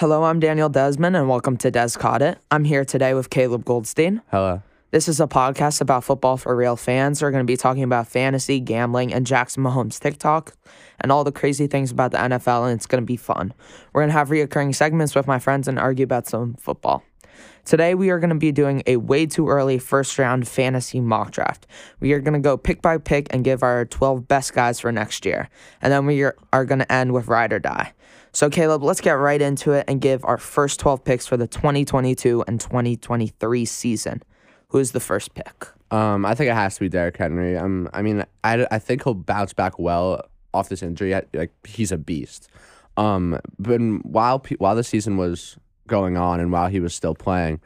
Hello, I'm Daniel Desmond, and welcome to Des Caught It. I'm here today with Caleb Goldstein. Hello. This is a podcast about football for real fans. We're going to be talking about fantasy, gambling, and Jackson Mahomes' TikTok, and all the crazy things about the NFL, and it's going to be fun. We're going to have recurring segments with my friends and argue about some football. Today, we are going to be doing a way too early first-round fantasy mock draft. We are going to go pick by pick and give our 12 best guys for next year. And then we are going to end with ride or die. So, Caleb, let's get right into it and give our first 12 picks for the 2022 and 2023 season. Who is the first pick? I think it has to be Derrick Henry. I think he'll bounce back well off this injury. Like, he's a beast. But while the season was going on and while he was still playing,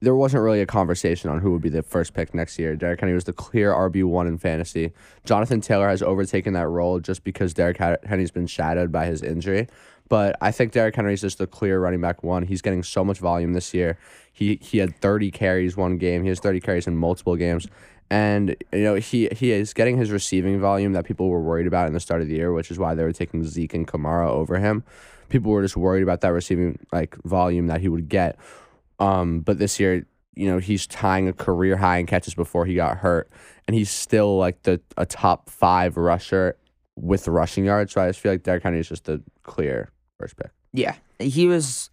there wasn't really a conversation on who would be the first pick next year. Derrick Henry was the clear RB1 in fantasy. Jonathan Taylor has overtaken that role just because Derrick Henry's been shadowed by his injury. But I think Derrick Henry's just the clear running back one. He's getting so much volume this year. He had 30 carries one game. He has 30 carries in multiple games. And, you know, he is getting his receiving volume that people were worried about in the start of the year, which is why they were taking Zeke and Kamara over him. People were just worried about that receiving volume that he would get. But this year, you know, he's tying a career high in catches before he got hurt. And he's still a top five rusher with rushing yards. So I just feel like Derrick Henry is just the clear first pick. Yeah.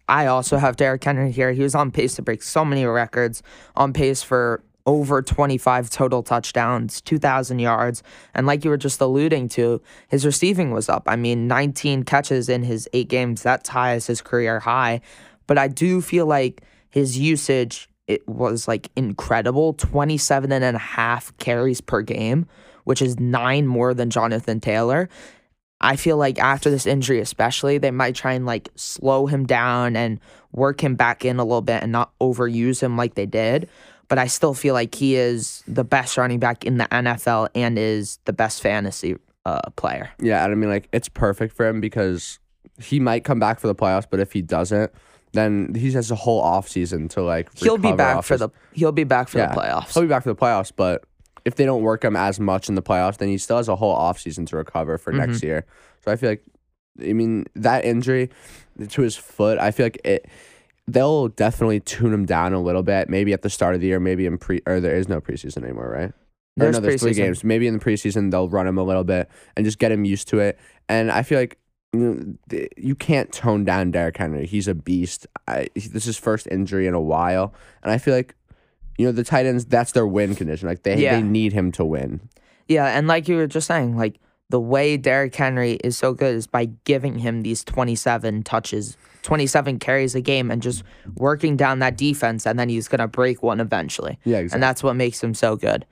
I also have Derrick Henry here. He was on pace to break so many records, on pace for over 25 total touchdowns, 2,000 yards, and like you were just alluding to, his receiving was up. 19 catches in his 8 games, that's high as his career high, but I do feel like his usage, it was incredible, 27.5 carries per game, which is 9 more than Jonathan Taylor. I feel like after this injury especially, they might try and slow him down and work him back in a little bit and not overuse him like they did. But I still feel like he is the best running back in the NFL and is the best fantasy player. Yeah, and it's perfect for him because he might come back for the playoffs, but if he doesn't, then he has a whole offseason to He'll be back for the playoffs. He'll be back for the playoffs, but if they don't work him as much in the playoffs, then he still has a whole offseason to recover for next year. So I feel that injury to his foot, I feel like it. They'll definitely tune him down a little bit, maybe at the start of the year, maybe in there is no preseason anymore, right? There's 3 games. Maybe in the preseason they'll run him a little bit and just get him used to it. And I feel like you can't tone down Derrick Henry. He's a beast. This is his first injury in a while. And I feel like, the tight ends, that's their win condition. They need him to win. Yeah, and like you were just saying, the way Derrick Henry is so good is by giving him these 27 touches, 27 carries a game, and just working down that defense, and then he's going to break one eventually. Yeah, exactly. And that's what makes him so good.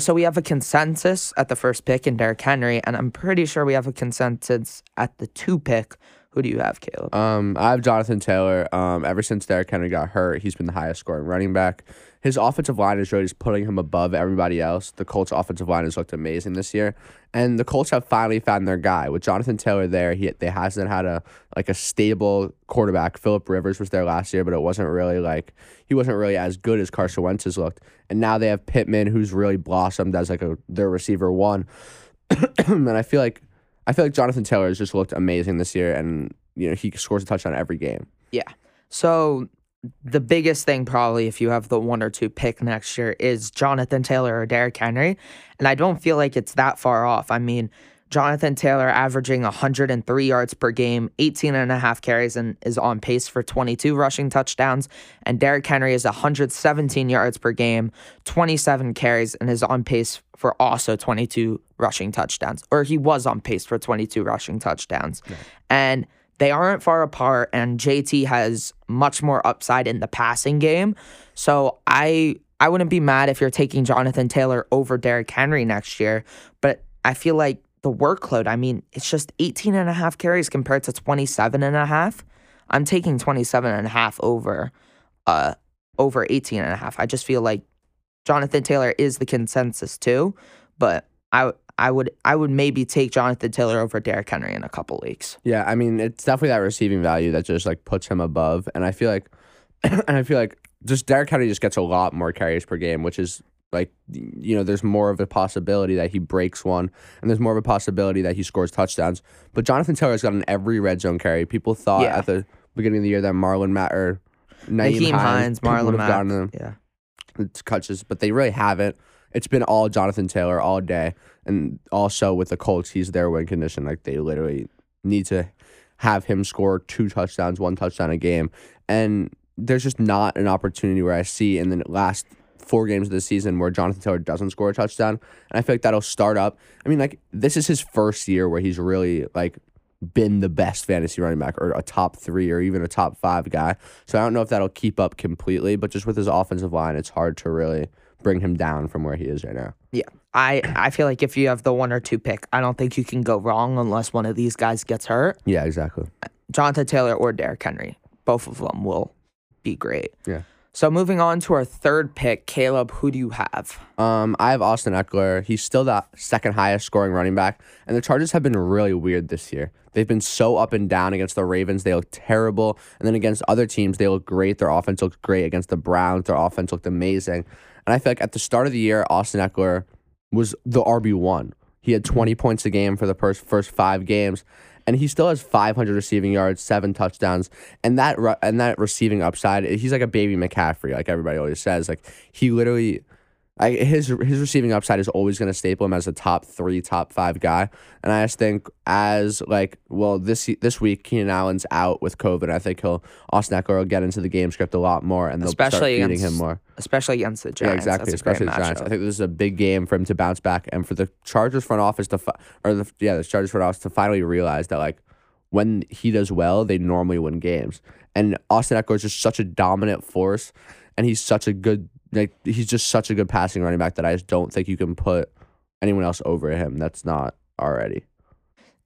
So we have a consensus at the first pick in Derrick Henry, and I'm pretty sure we have a consensus at the 2 pick. Who do you have, Caleb? I have Jonathan Taylor. Ever since Derrick Henry got hurt, he's been the highest scoring running back. His offensive line is really just putting him above everybody else. The Colts' offensive line has looked amazing this year. And the Colts have finally found their guy. With Jonathan Taylor there, they hasn't had a stable quarterback. Phillip Rivers was there last year, but it wasn't really he wasn't really as good as Carson Wentz has looked. And now they have Pittman, who's really blossomed as their receiver one. And I feel like Jonathan Taylor has just looked amazing this year, and he scores a touchdown every game. Yeah. So the biggest thing probably if you have the 1 or 2 pick next year is Jonathan Taylor or Derrick Henry, and I don't feel like it's that far off. Jonathan Taylor averaging 103 yards per game, 18.5 carries, and is on pace for 22 rushing touchdowns, and Derrick Henry is 117 yards per game, 27 carries, and is on pace for also 22 rushing touchdowns, or he was on pace for 22 rushing touchdowns. Yeah. And they aren't far apart, and JT has much more upside in the passing game. So I wouldn't be mad if you're taking Jonathan Taylor over Derrick Henry next year, but I feel like the workload, it's just 18.5 carries compared to 27.5. I'm taking 27.5 over 18.5. I just feel like Jonathan Taylor is the consensus too, but I would maybe take Jonathan Taylor over Derrick Henry in a couple weeks. Yeah, it's definitely that receiving value that just puts him above, and I feel like just Derrick Henry just gets a lot more carries per game, which is there's more of a possibility that he breaks one, and there's more of a possibility that he scores touchdowns. But Jonathan Taylor's gotten every red zone carry. People thought at the beginning of the year that Marlon Mack or Nyheim Hines, Marlon Mack, gotten them. Yeah, it's catches, but they really haven't. It's been all Jonathan Taylor all day, and also with the Colts, he's their win condition. Like they literally need to have him score 2 touchdowns, 1 touchdown a game, and there's just not an opportunity where I see in the last 4 games of the season where Jonathan Taylor doesn't score a touchdown, and I feel like that'll start up. I mean, like this is his first year where he's really like been the best fantasy running back or a top 3 or even a top 5 guy. So I don't know if that'll keep up completely, but just with his offensive line, it's hard to really bring him down from where he is right now. Yeah. I feel like if you have the 1 or 2 pick, I don't think you can go wrong unless one of these guys gets hurt. Yeah, exactly. Jonathan Taylor or Derrick Henry. Both of them will be great. Yeah. So moving on to our 3rd pick, Caleb, who do you have? I have Austin Ekeler. He's still the 2nd highest scoring running back, and the Chargers have been really weird this year. They've been so up and down. Against the Ravens, they look terrible, and then against other teams, they look great. Their offense looked great. Against the Browns, their offense looked amazing. And I feel like at the start of the year, Austin Ekeler was the RB1. He had 20 points a game for the first 5 games, and he still has 500 receiving yards, 7 touchdowns, and that receiving upside. He's like a baby McCaffrey, like everybody always says. Like he literally, his receiving upside is always going to staple him as a top 3, top 5 guy. And I just think as like, well, this week Keenan Allen's out with COVID. I think Austin Ekeler will get into the game script a lot more, and they'll start feeding him more. Especially against the Giants. Yeah, exactly. Especially the Giants. I think this is a big game for him to bounce back, and for the Chargers front office to the Chargers front office to finally realize that like when he does well, they normally win games. And Austin Ekeler is just such a dominant force, and he's such a good. Like he's just such a good passing running back that I just don't think you can put anyone else over him that's not already.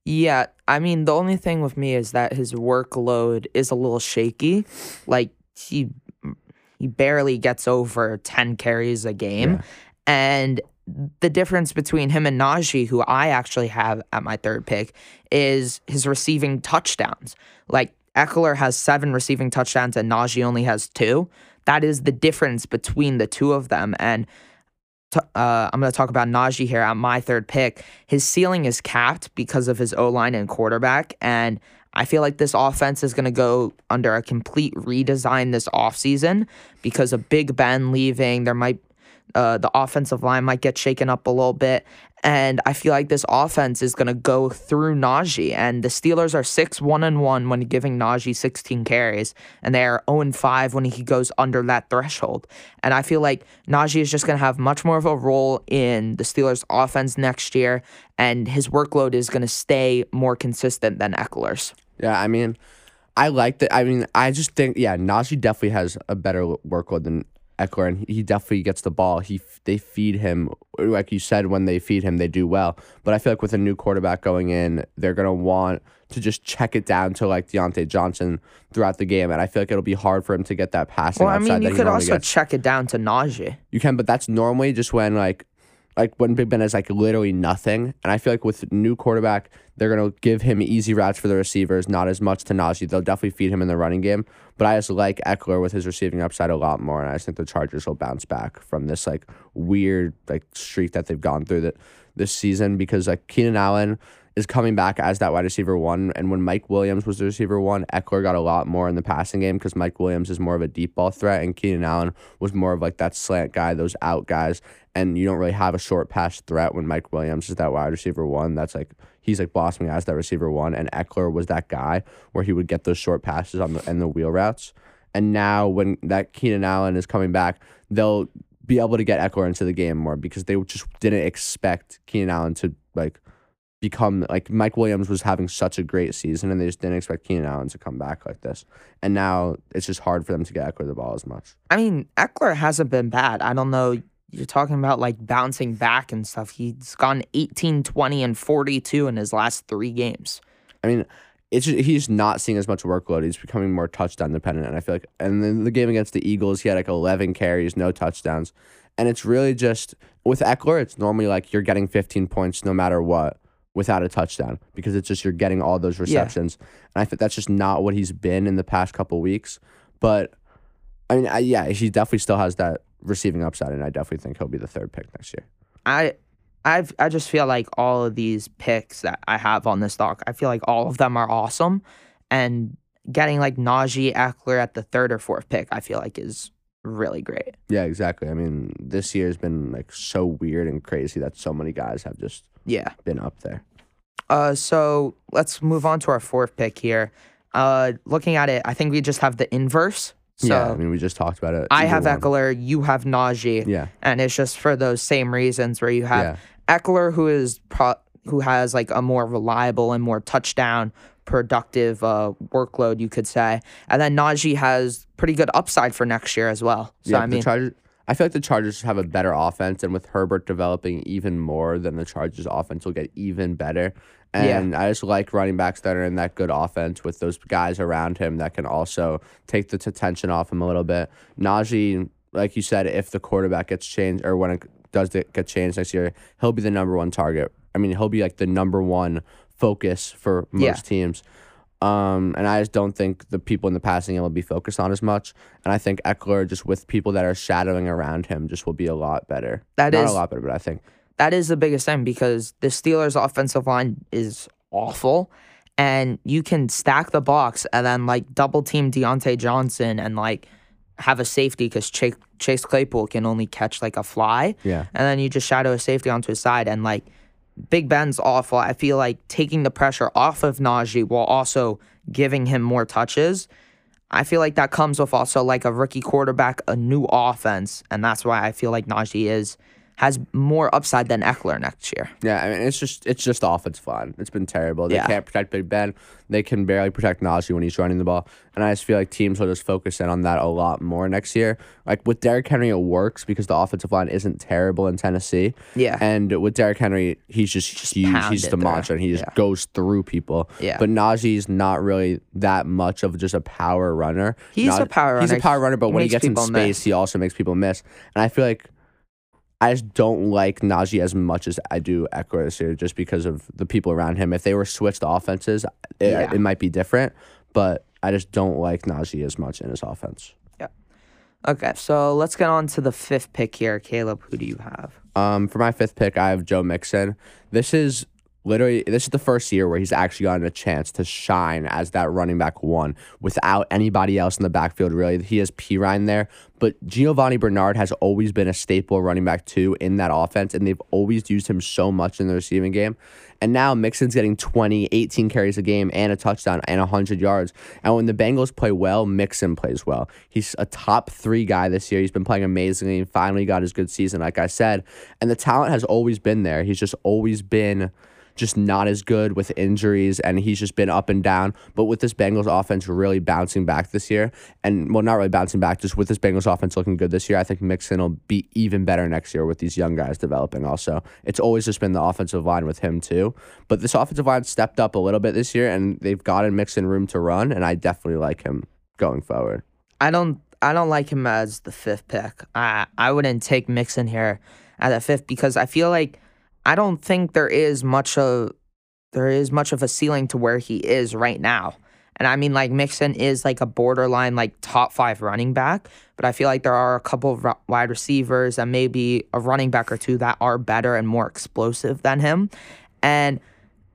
Yeah, I mean, the only thing with me is that his workload is a little shaky. Like he barely gets over 10 carries a game. Yeah. And the difference between him and Najee, who I actually have at my 3rd pick, is his receiving touchdowns. Like Ekeler has 7 receiving touchdowns and Najee only has 2. That is the difference between the two of them. And I'm going to talk about Najee here on my 3rd pick. His ceiling is capped because of his O-line and quarterback. And I feel like this offense is going to go under a complete redesign this offseason because of Big Ben leaving. There might the offensive line might get shaken up a little bit. And I feel like this offense is going to go through Najee. And the Steelers are 6-1-1 when giving Najee 16 carries. And they are 0-5 when he goes under that threshold. And I feel like Najee is just going to have much more of a role in the Steelers' offense next year. And his workload is going to stay more consistent than Ekeler's. Yeah, I mean, I like that. I mean, I just think, yeah, Najee definitely has a better workload than Ekeler, and he definitely gets the ball. They feed him. Like you said, when they feed him, they do well. But I feel like with a new quarterback going in, they're going to want to just check it down to like Deontay Johnson throughout the game. And I feel like it'll be hard for him to get that passing upside. Well, I mean, you could also check it down to Najee. You can, but that's normally just when like when Big Ben is like literally nothing. And I feel like with new quarterback, they're going to give him easy routes for the receivers, not as much to Najee. They'll definitely feed him in the running game. But I just like Ekeler with his receiving upside a lot more. And I just think the Chargers will bounce back from this like weird like streak that they've gone through this season, because like Keenan Allen is coming back as that wide receiver 1. And when Mike Williams was the receiver 1, Ekeler got a lot more in the passing game because Mike Williams is more of a deep ball threat and Keenan Allen was more of like that slant guy, those out guys. And you don't really have a short pass threat when Mike Williams is that wide receiver 1. That's like he's like blossoming as that receiver 1. And Ekeler was that guy where he would get those short passes on and the wheel routes. And now when that Keenan Allen is coming back, they'll be able to get Ekeler into the game more because they just didn't expect Keenan Allen to like become like Mike Williams was having such a great season, and they just didn't expect Keenan Allen to come back like this. And now it's just hard for them to get Ekeler the ball as much. I mean, Ekeler hasn't been bad. I don't know. You're talking about like bouncing back and stuff. He's gone 18, 20, and 42 in his last 3 games. I mean, it's just, he's not seeing as much workload. He's becoming more touchdown dependent. And I feel like, and then the game against the Eagles, he had like 11 carries, no touchdowns. And it's really just with Ekeler, it's normally like you're getting 15 points no matter what, without a touchdown, because it's just you're getting all those receptions. Yeah. And I think that's just not what he's been in the past couple weeks. But, I mean, yeah, he definitely still has that receiving upside, and I definitely think he'll be the 3rd pick next year. I just feel like all of these picks that I have on this doc, I feel like all of them are awesome. And getting like Najee Ekeler at the third or fourth pick, I feel like is really great. Yeah, exactly. I mean, this year has been like so weird and crazy that so many guys have just been up there. So let's move on to our fourth pick here. Looking at it, I think we just have the inverse. So yeah, I mean, we just talked about it. I have Ekeler, you have Najee. Yeah. And it's just for those same reasons where you have Ekeler, who has like a more reliable and more touchdown productive workload, you could say. And then Najee has pretty good upside for next year as well. So yeah, I mean, I feel like the Chargers have a better offense, and with Herbert developing even more, then the Chargers offense will get even better. And I just like running backs that are in that good offense with those guys around him that can also take the tension off him a little bit. Najee, like you said, if the quarterback gets changed or when it does get changed next year, he'll be the number one target. I mean, he'll be like the number one focus for most teams. And I just don't think the people in the passing game will be focused on as much. And I think Ekeler, just with people that are shadowing around him, just will be a lot better. Not a lot better, but I think that is the biggest thing, because the Steelers' offensive line is awful, and you can stack the box and then like double team Deontay Johnson and like have a safety because Chase Claypool can only catch like a fly. Yeah. And then you just shadow a safety onto his side, and like Big Ben's awful. I feel like taking the pressure off of Najee while also giving him more touches, I feel like that comes with also like a rookie quarterback, a new offense, and that's why I feel like Najee has more upside than Ekeler next year. Yeah, I mean, it's just the offensive line. It's been terrible. They can't protect Big Ben. They can barely protect Najee when he's running the ball. And I just feel like teams will just focus in on that a lot more next year. Like, with Derrick Henry, it works because the offensive line isn't terrible in Tennessee. Yeah. And with Derrick Henry, he's just huge. He's the monster, and he just goes through people. Yeah. But Najee's not really that much of just a power runner. He's a power runner, but when he gets in space, he also makes people miss. And I feel like I just don't like Najee as much as I do Ekeler this year, just because of the people around him. If they were switched offenses, it might be different, but I just don't like Najee as much in his offense. Yeah. Okay, so let's get on to the fifth pick here. Caleb, who do you have? For my fifth pick, I have Joe Mixon. This is the first year where he's actually gotten a chance to shine as that running back one without anybody else in the backfield, really. He has Pirine there, but Giovanni Bernard has always been a staple running back two in that offense, and they've always used him so much in the receiving game. And now Mixon's getting 20, 18 carries a game and a touchdown and 100 yards. And when the Bengals play well, Mixon plays well. He's a top three guy this year. He's been playing amazingly and finally got his good season, like I said. And the talent has always been there. He's just always been just not as good with injuries, and he's just been up and down. But with this Bengals offense really bouncing back this year, and, well, not really bouncing back, just with this Bengals offense looking good this year, I think Mixon will be even better next year with these young guys developing also. It's always just been the offensive line with him too. But this offensive line stepped up a little bit this year, and they've gotten Mixon room to run, and I definitely like him going forward. I don't like him as the fifth pick. I wouldn't take Mixon here at the fifth, because I feel like I don't think there is much of a ceiling to where he is right now. And I mean, like, Mixon is like a borderline like top five running back, but I feel like there are a couple of wide receivers and maybe a running back or two that are better and more explosive than him. And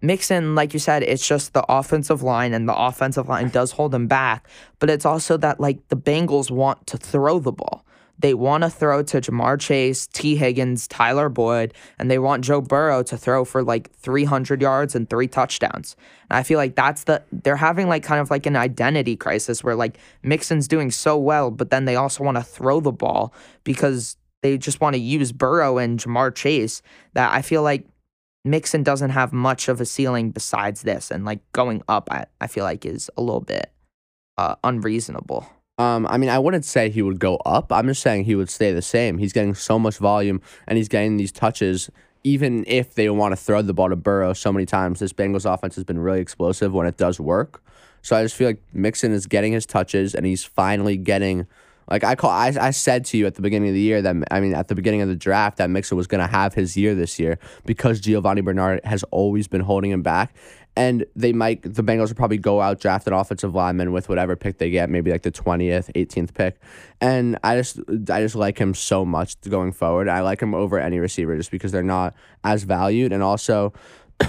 Mixon, like you said, it's just the offensive line, and the offensive line does hold him back, but it's also that like the Bengals want to throw the ball. They want to throw to Jamar Chase, T. Higgins, Tyler Boyd, and they want Joe Burrow to throw for like 300 yards and 3 touchdowns. And I feel like they're having like kind of like an identity crisis where like Mixon's doing so well, but then they also want to throw the ball because they just want to use Burrow and Jamar Chase, that I feel like Mixon doesn't have much of a ceiling besides this. And like going up, I feel like is a little bit unreasonable. I mean, I wouldn't say he would go up. I'm just saying he would stay the same. He's getting so much volume, and he's getting these touches, even if they want to throw the ball to Burrow so many times. This Bengals offense has been really explosive when it does work. So I just feel like Mixon is getting his touches, and he's finally getting, like I said to you at the beginning of the year at the beginning of the draft that Mixon was going to have his year this year because Giovanni Bernard has always been holding him back. And the Bengals will probably go out, draft an offensive lineman with whatever pick they get, maybe like the 20th, 18th pick. And I just like him so much going forward. I like him over any receiver just because they're not as valued. And also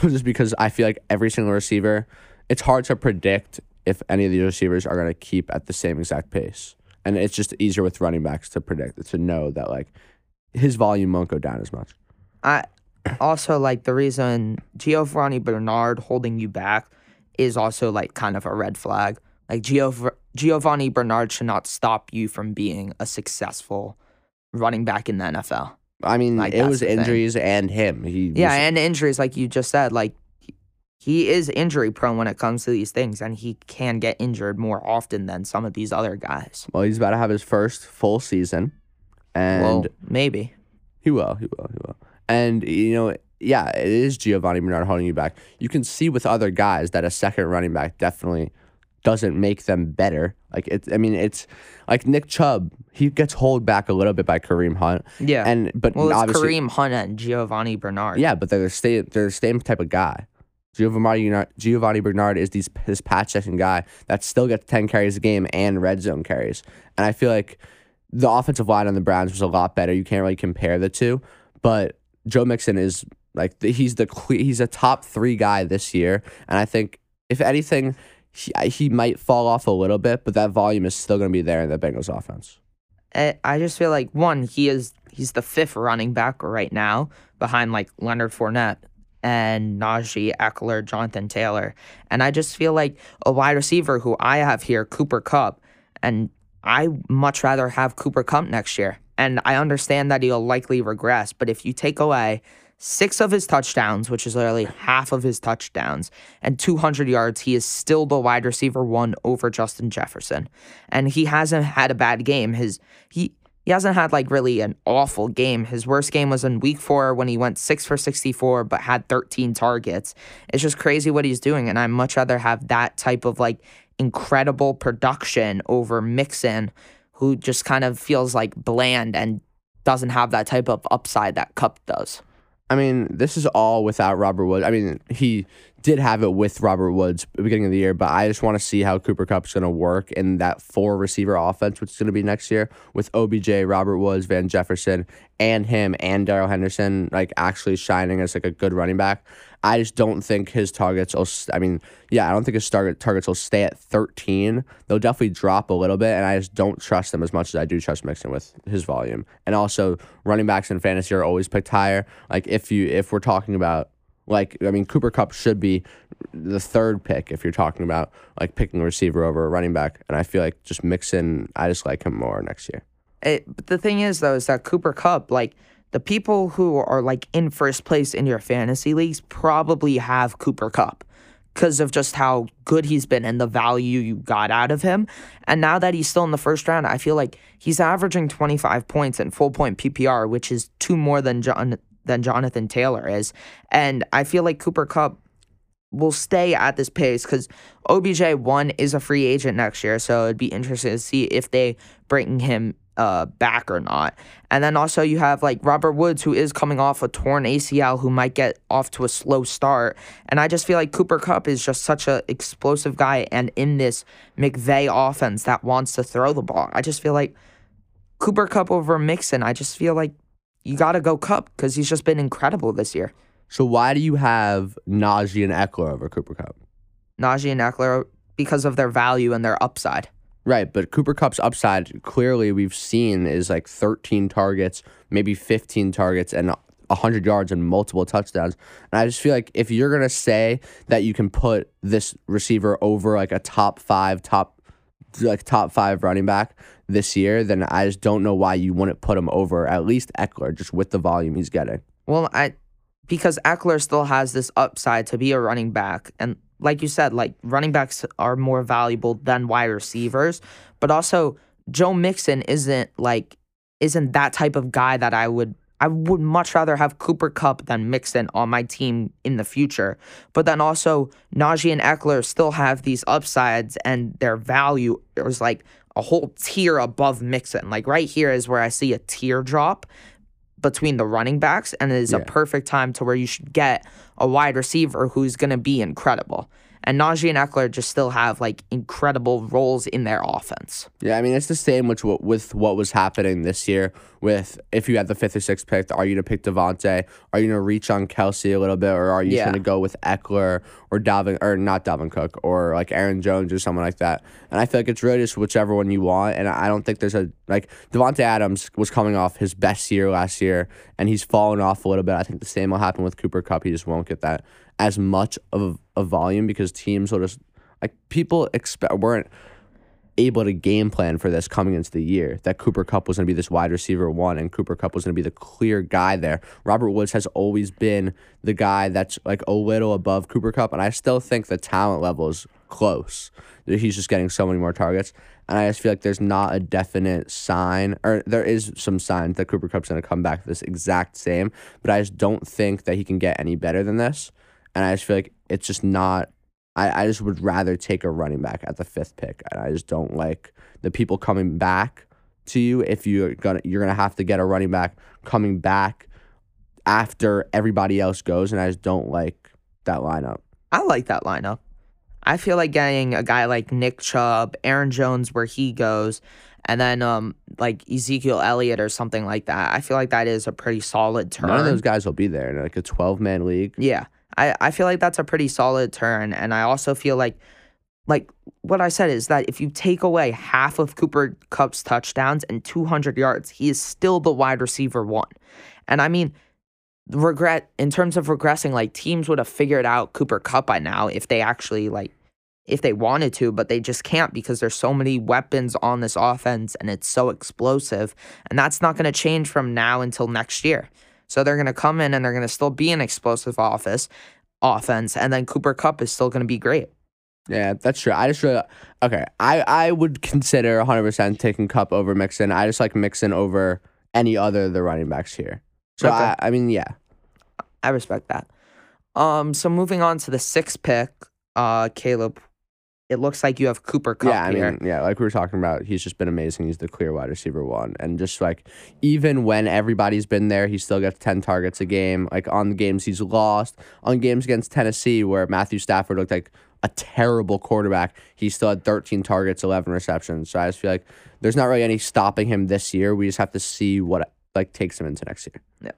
just because I feel like every single receiver, it's hard to predict if any of these receivers are going to keep at the same exact pace. And it's just easier with running backs to predict, to know that, like, his volume won't go down as much. I also, like, the reason Giovanni Bernard holding you back is also, like, kind of a red flag. Like, Giovanni Bernard should not stop you from being a successful running back in the NFL. I mean, like, it was injuries and him. And injuries, like you just said. Like, he is injury-prone when it comes to these things, and he can get injured more often than some of these other guys. Well, he's about to have his first full season. And well, maybe. He will. And, you know, yeah, it is Giovanni Bernard holding you back. You can see with other guys that a second running back definitely doesn't make them better. Like, it's like Nick Chubb, he gets held back a little bit by Kareem Hunt. Yeah. It's obviously Kareem Hunt and Giovanni Bernard. Yeah, but they're the same type of guy. Giovanni Bernard is this pass-catching guy that still gets 10 carries a game and red zone carries. And I feel like the offensive line on the Browns was a lot better. You can't really compare the two, but Joe Mixon is like he's a top three guy this year, and I think if anything, he might fall off a little bit, but that volume is still going to be there in the Bengals offense. I just feel like he's the fifth running back right now behind like Leonard Fournette and Najee Ekeler, Jonathan Taylor, and I just feel like a wide receiver who I have here, Cooper Kupp, and I much rather have Cooper Kupp next year. And I understand that he'll likely regress, but if you take away 6 of his touchdowns, which is literally half of his touchdowns, and 200 yards, he is still the wide receiver 1 over Justin Jefferson. And he hasn't had a bad game. He hasn't had, like, really an awful game. His worst game was in Week 4 when he went 6 for 64 but had 13 targets. It's just crazy what he's doing, and I'd much rather have that type of, like, incredible production over Mixon, who just kind of feels like bland and doesn't have that type of upside that Kupp does. I mean, this is all without Robert Woods. I mean, he did have it with Robert Woods at the beginning of the year, but I just want to see how Cooper Kupp's going to work in that 4-receiver offense, which is going to be next year, with OBJ, Robert Woods, Van Jefferson, and him, and Darrell Henderson, like, actually shining as, like, a good running back. I just don't think his targets will... I don't think his targets will stay at 13. They'll definitely drop a little bit, and I just don't trust them as much as I do trust Mixon with his volume. And also, running backs in fantasy are always picked higher. Like, if we're talking about... Like, I mean, Cooper Kupp should be the third pick if you're talking about, like, picking a receiver over a running back. And I feel like just Mixon, I just like him more next year. But the thing is, though, is that Cooper Kupp, like... The people who are, like, in first place in your fantasy leagues probably have Cooper Kupp because of just how good he's been and the value you got out of him. And now that he's still in the first round, I feel like he's averaging 25 points in full-point PPR, which is 2 more than Jonathan Taylor is. And I feel like Cooper Kupp will stay at this pace because OBJ, 1, is a free agent next year, so it'd be interesting to see if they bring him back or not. And then also you have like Robert Woods, who is coming off a torn ACL, who might get off to a slow start. And I just feel like Cooper Kupp is just such an explosive guy, and in this McVay offense that wants to throw the ball, I just feel like Cooper Kupp over Mixon. I just feel like you gotta go Kupp because he's just been incredible this year. So why do you have Najee and Ekeler over Cooper Kupp? Najee and Ekeler because of their value and their upside. Right, but Cooper Kupp's upside, clearly we've seen, is like 13 targets, maybe 15 targets, and 100 yards and multiple touchdowns. And I just feel like if you're going to say that you can put this receiver over like a top five running back this year, then I just don't know why you wouldn't put him over at least Ekeler, just with the volume he's getting. Well, because Ekeler still has this upside to be a running back, and... Like you said, like running backs are more valuable than wide receivers, but also Joe Mixon isn't that type of guy that I would much rather have Cooper Kupp than Mixon on my team in the future. But then also Najee and Ekeler still have these upsides, and their value is like a whole tier above Mixon. Like right here is where I see a tier drop between the running backs, and it is a perfect time to where you should get a wide receiver who's going to be incredible. And Najee and Ekeler just still have, like, incredible roles in their offense. Yeah, I mean, it's the same with what was happening this year with if you had the 5th or 6th pick, are you going to pick Devontae? Are you going to reach on Kelsey a little bit? Or are you going to go with Ekeler or Dalvin, or not Dalvin Cook, or, like, Aaron Jones or someone like that? And I feel like it's really just whichever one you want. And I don't think there's a, like, DeVonta Adams was coming off his best year last year, and he's fallen off a little bit. I think the same will happen with Cooper Kupp. He just won't get that as much of a volume because teams will just, like, people weren't able to game plan for this coming into the year, that Cooper Kupp was going to be this wide receiver one and Cooper Kupp was going to be the clear guy there. Robert Woods has always been the guy that's, like, a little above Cooper Kupp, and I still think the talent level is close. He's just getting so many more targets, and I just feel like there's not a definite sign, or there is some sign that Cooper Kupp's going to come back to this exact same, but I just don't think that he can get any better than this. And I just feel like it's just not – I just would rather take a running back at the 5th pick. And I just don't like the people coming back to you if you're gonna have to get a running back coming back after everybody else goes. And I just don't like that lineup. I like that lineup. I feel like getting a guy like Nick Chubb, Aaron Jones where he goes, and then like Ezekiel Elliott or something like that. I feel like that is a pretty solid turn. None of those guys will be there in, like, a 12-man league. Yeah. I feel like that's a pretty solid turn, and I also feel like what I said is that if you take away half of Cooper Kupp's touchdowns and 200 yards, he is still the wide receiver one. And I mean, in terms of regressing, like, teams would have figured out Cooper Kupp by now if they actually, like, if they wanted to, but they just can't because there's so many weapons on this offense and it's so explosive, and that's not going to change from now until next year. So they're going to come in and they're going to still be an explosive offense, and then Cooper Kupp is still going to be great. Yeah, that's true. I just really... Okay, I would consider 100% taking Kupp over Mixon. I just like Mixon over any other of the running backs here. So, okay. I mean, yeah. I respect that. So moving on to the 6th pick, Caleb, it looks like you have Cooper Kupp here. Yeah, like we were talking about, he's just been amazing. He's the clear wide receiver one. And just, like, even when everybody's been there, he still gets 10 targets a game. Like, on the games he's lost, on games against Tennessee where Matthew Stafford looked like a terrible quarterback, he still had 13 targets, 11 receptions. So I just feel like there's not really any stopping him this year. We just have to see what, like, takes him into next year. Yeah.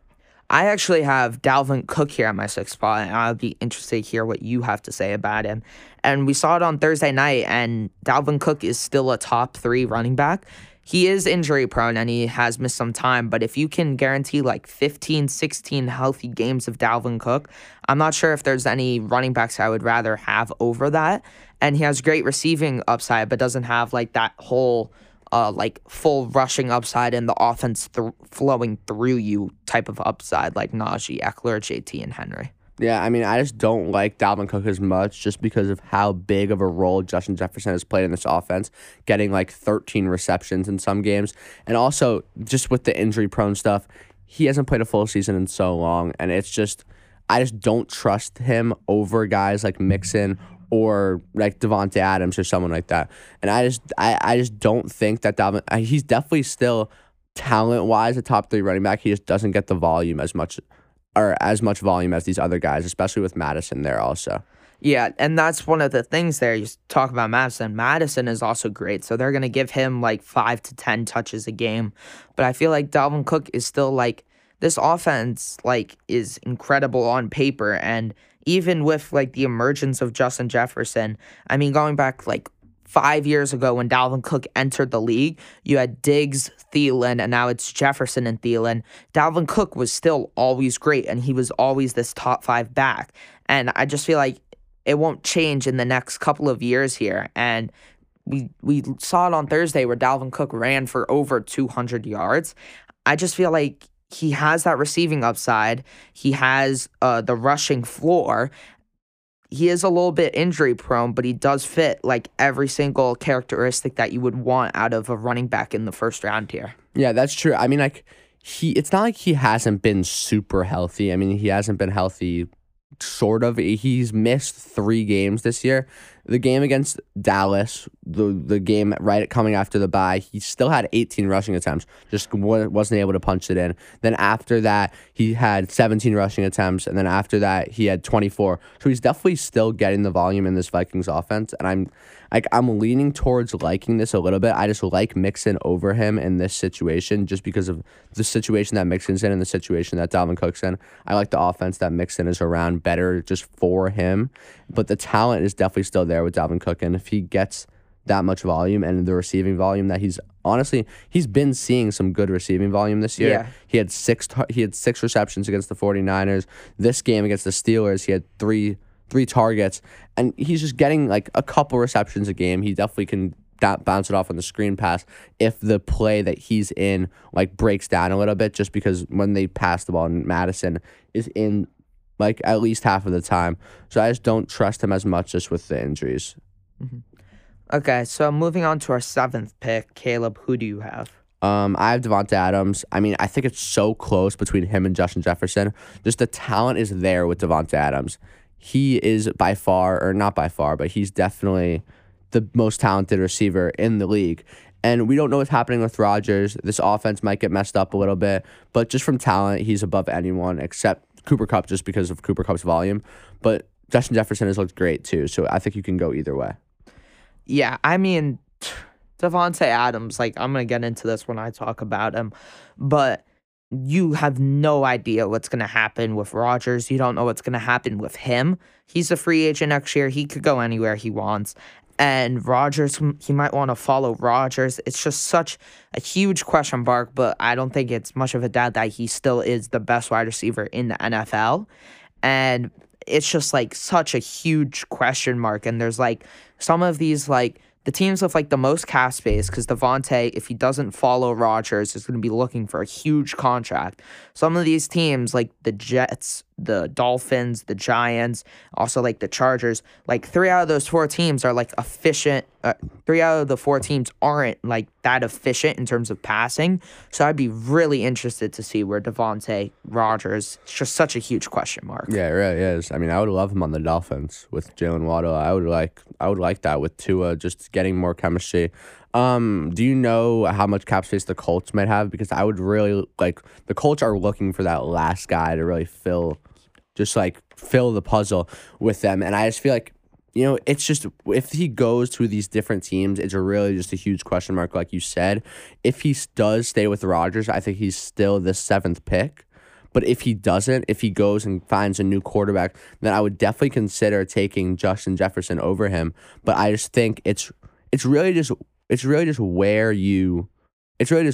I actually have Dalvin Cook here at my 6th spot, and I'll be interested to hear what you have to say about him. And we saw it on Thursday night, and Dalvin Cook is still a top 3 running back. He is injury-prone, and he has missed some time, but if you can guarantee, like, 15, 16 healthy games of Dalvin Cook, I'm not sure if there's any running backs I would rather have over that. And he has great receiving upside, but doesn't have, like, that whole... like, full rushing upside and the offense flowing through you type of upside, like Najee, Ekeler, JT, and Henry. Yeah, I mean, I just don't like Dalvin Cook as much just because of how big of a role Justin Jefferson has played in this offense, getting, like, 13 receptions in some games. And also, just with the injury-prone stuff, he hasn't played a full season in so long, and it's just, I just don't trust him over guys like Mixon or, like, DeVonta Adams or someone like that. And I just don't think that Dalvin... He's definitely still, talent-wise, a top 3 running back. He just doesn't get the volume as much volume as these other guys, especially with Madison there also. Yeah, and that's one of the things there. You talk about Madison. Madison is also great, so they're going to give him, like, 5 to 10 touches a game. But I feel like Dalvin Cook is still, like... This offense, like, is incredible on paper, and... Even with, like, the emergence of Justin Jefferson, I mean, going back, like, 5 years ago when Dalvin Cook entered the league, you had Diggs, Thielen, and now it's Jefferson and Thielen. Dalvin Cook was still always great, and he was always this top 5 back. And I just feel like it won't change in the next couple of years here. And we saw it on Thursday where Dalvin Cook ran for over 200 yards. I just feel like... He has that receiving upside. He has the rushing floor. He is a little bit injury prone, but he does fit, like, every single characteristic that you would want out of a running back in the 1st round here. Yeah, that's true. I mean, like, it's not like he hasn't been super healthy. I mean, he hasn't been healthy, sort of. He's missed 3 games this year. the game against Dallas, the game right coming after the bye, he still had 18 rushing attempts, just wasn't able to punch it in. Then after that, he had 17 rushing attempts, and then after that, he had 24. So he's definitely still getting the volume in this Vikings offense, and I'm leaning towards liking this a little bit. I just like Mixon over him in this situation just because of the situation that Mixon's in and the situation that Dalvin Cook's in. I like the offense that Mixon is around better just for him, but the talent is definitely still there with Dalvin Cook, and if he gets that much volume and the receiving volume that he's been seeing some good receiving volume this year. Yeah. He had six receptions against the 49ers. This game against the Steelers, he had three targets, and he's just getting like a couple receptions a game. He definitely can bounce it off on the screen pass if the play that he's in like breaks down a little bit, just because when they pass the ball, Madison is in like at least half of the time. So I just don't trust him as much just with the injuries. Mm-hmm. Okay, so moving on to our seventh pick, Caleb, who do you have? I have DeVonta Adams. I mean, I think it's so close between him and Justin Jefferson. Just the talent is there with DeVonta Adams. He is by far, or not by far, but he's definitely the most talented receiver in the league. And we don't know what's happening with Rodgers. This offense might get messed up a little bit, but just from talent, he's above anyone except Cooper Kupp, just because of Cooper Kupp's volume. But Justin Jefferson has looked great too, so I think you can go either way. Yeah, I mean, DeVonta Adams, like, I'm going to get into this when I talk about him, but you have no idea what's going to happen with Rodgers. You don't know what's going to happen with him. He's a free agent next year. He could go anywhere he wants. And Rodgers, he might want to follow Rodgers. It's just such a huge question mark, but I don't think it's much of a doubt that he still is the best wide receiver in the NFL. And it's just, like, such a huge question mark. And there's, like, some of these, like, the teams with, like, the most cap space, because DeVonta, if he doesn't follow Rodgers, is going to be looking for a huge contract. Some of these teams, like the Jets, the Dolphins, the Giants, also, like, the Chargers, like, three out of those four teams are, like, efficient. Three out of the four teams aren't, like, that efficient in terms of passing. So I'd be really interested to see where DeVonta Rodgers, it's just such a huge question mark. Yeah, it really is. I mean, I would love him on the Dolphins with Jalen Waddle. I would like that with Tua, just getting more chemistry. Do you know how much cap space the Colts might have? Because I would really like, the Colts are looking for that last guy to really fill the puzzle with them. And I just feel like, you know, it's just, if he goes to these different teams, it's really just a huge question mark, like you said. If he does stay with Rodgers, I think he's still the seventh pick. But if he doesn't, if he goes and finds a new quarterback, then I would definitely consider taking Justin Jefferson over him. But I just think it's really just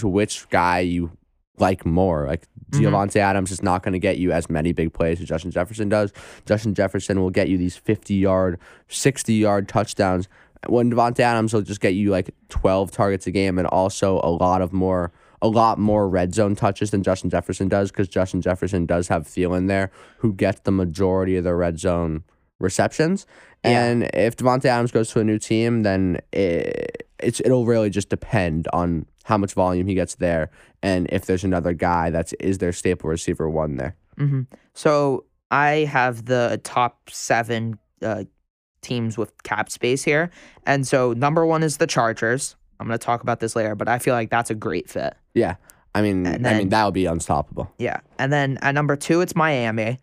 which guy you like more. Like, DeVonta Adams is not going to get you as many big plays as Justin Jefferson does. Justin Jefferson will get you these 50-yard, 60-yard touchdowns, when DeVonta Adams will just get you like 12 targets a game and also a lot more red zone touches than Justin Jefferson does, because Justin Jefferson does have Thielen there, who gets the majority of the red zone receptions. Yeah. And if DeVonta Adams goes to a new team, then it'll really just depend on how much volume he gets there and if there's another guy is their staple receiver one there. Mm-hmm. So I have the top seven teams with cap space here. And so number one is the Chargers. I'm going to talk about this later, but I feel like that's a great fit. Yeah. I mean, that would be unstoppable. Yeah. And then at number two, it's Miami.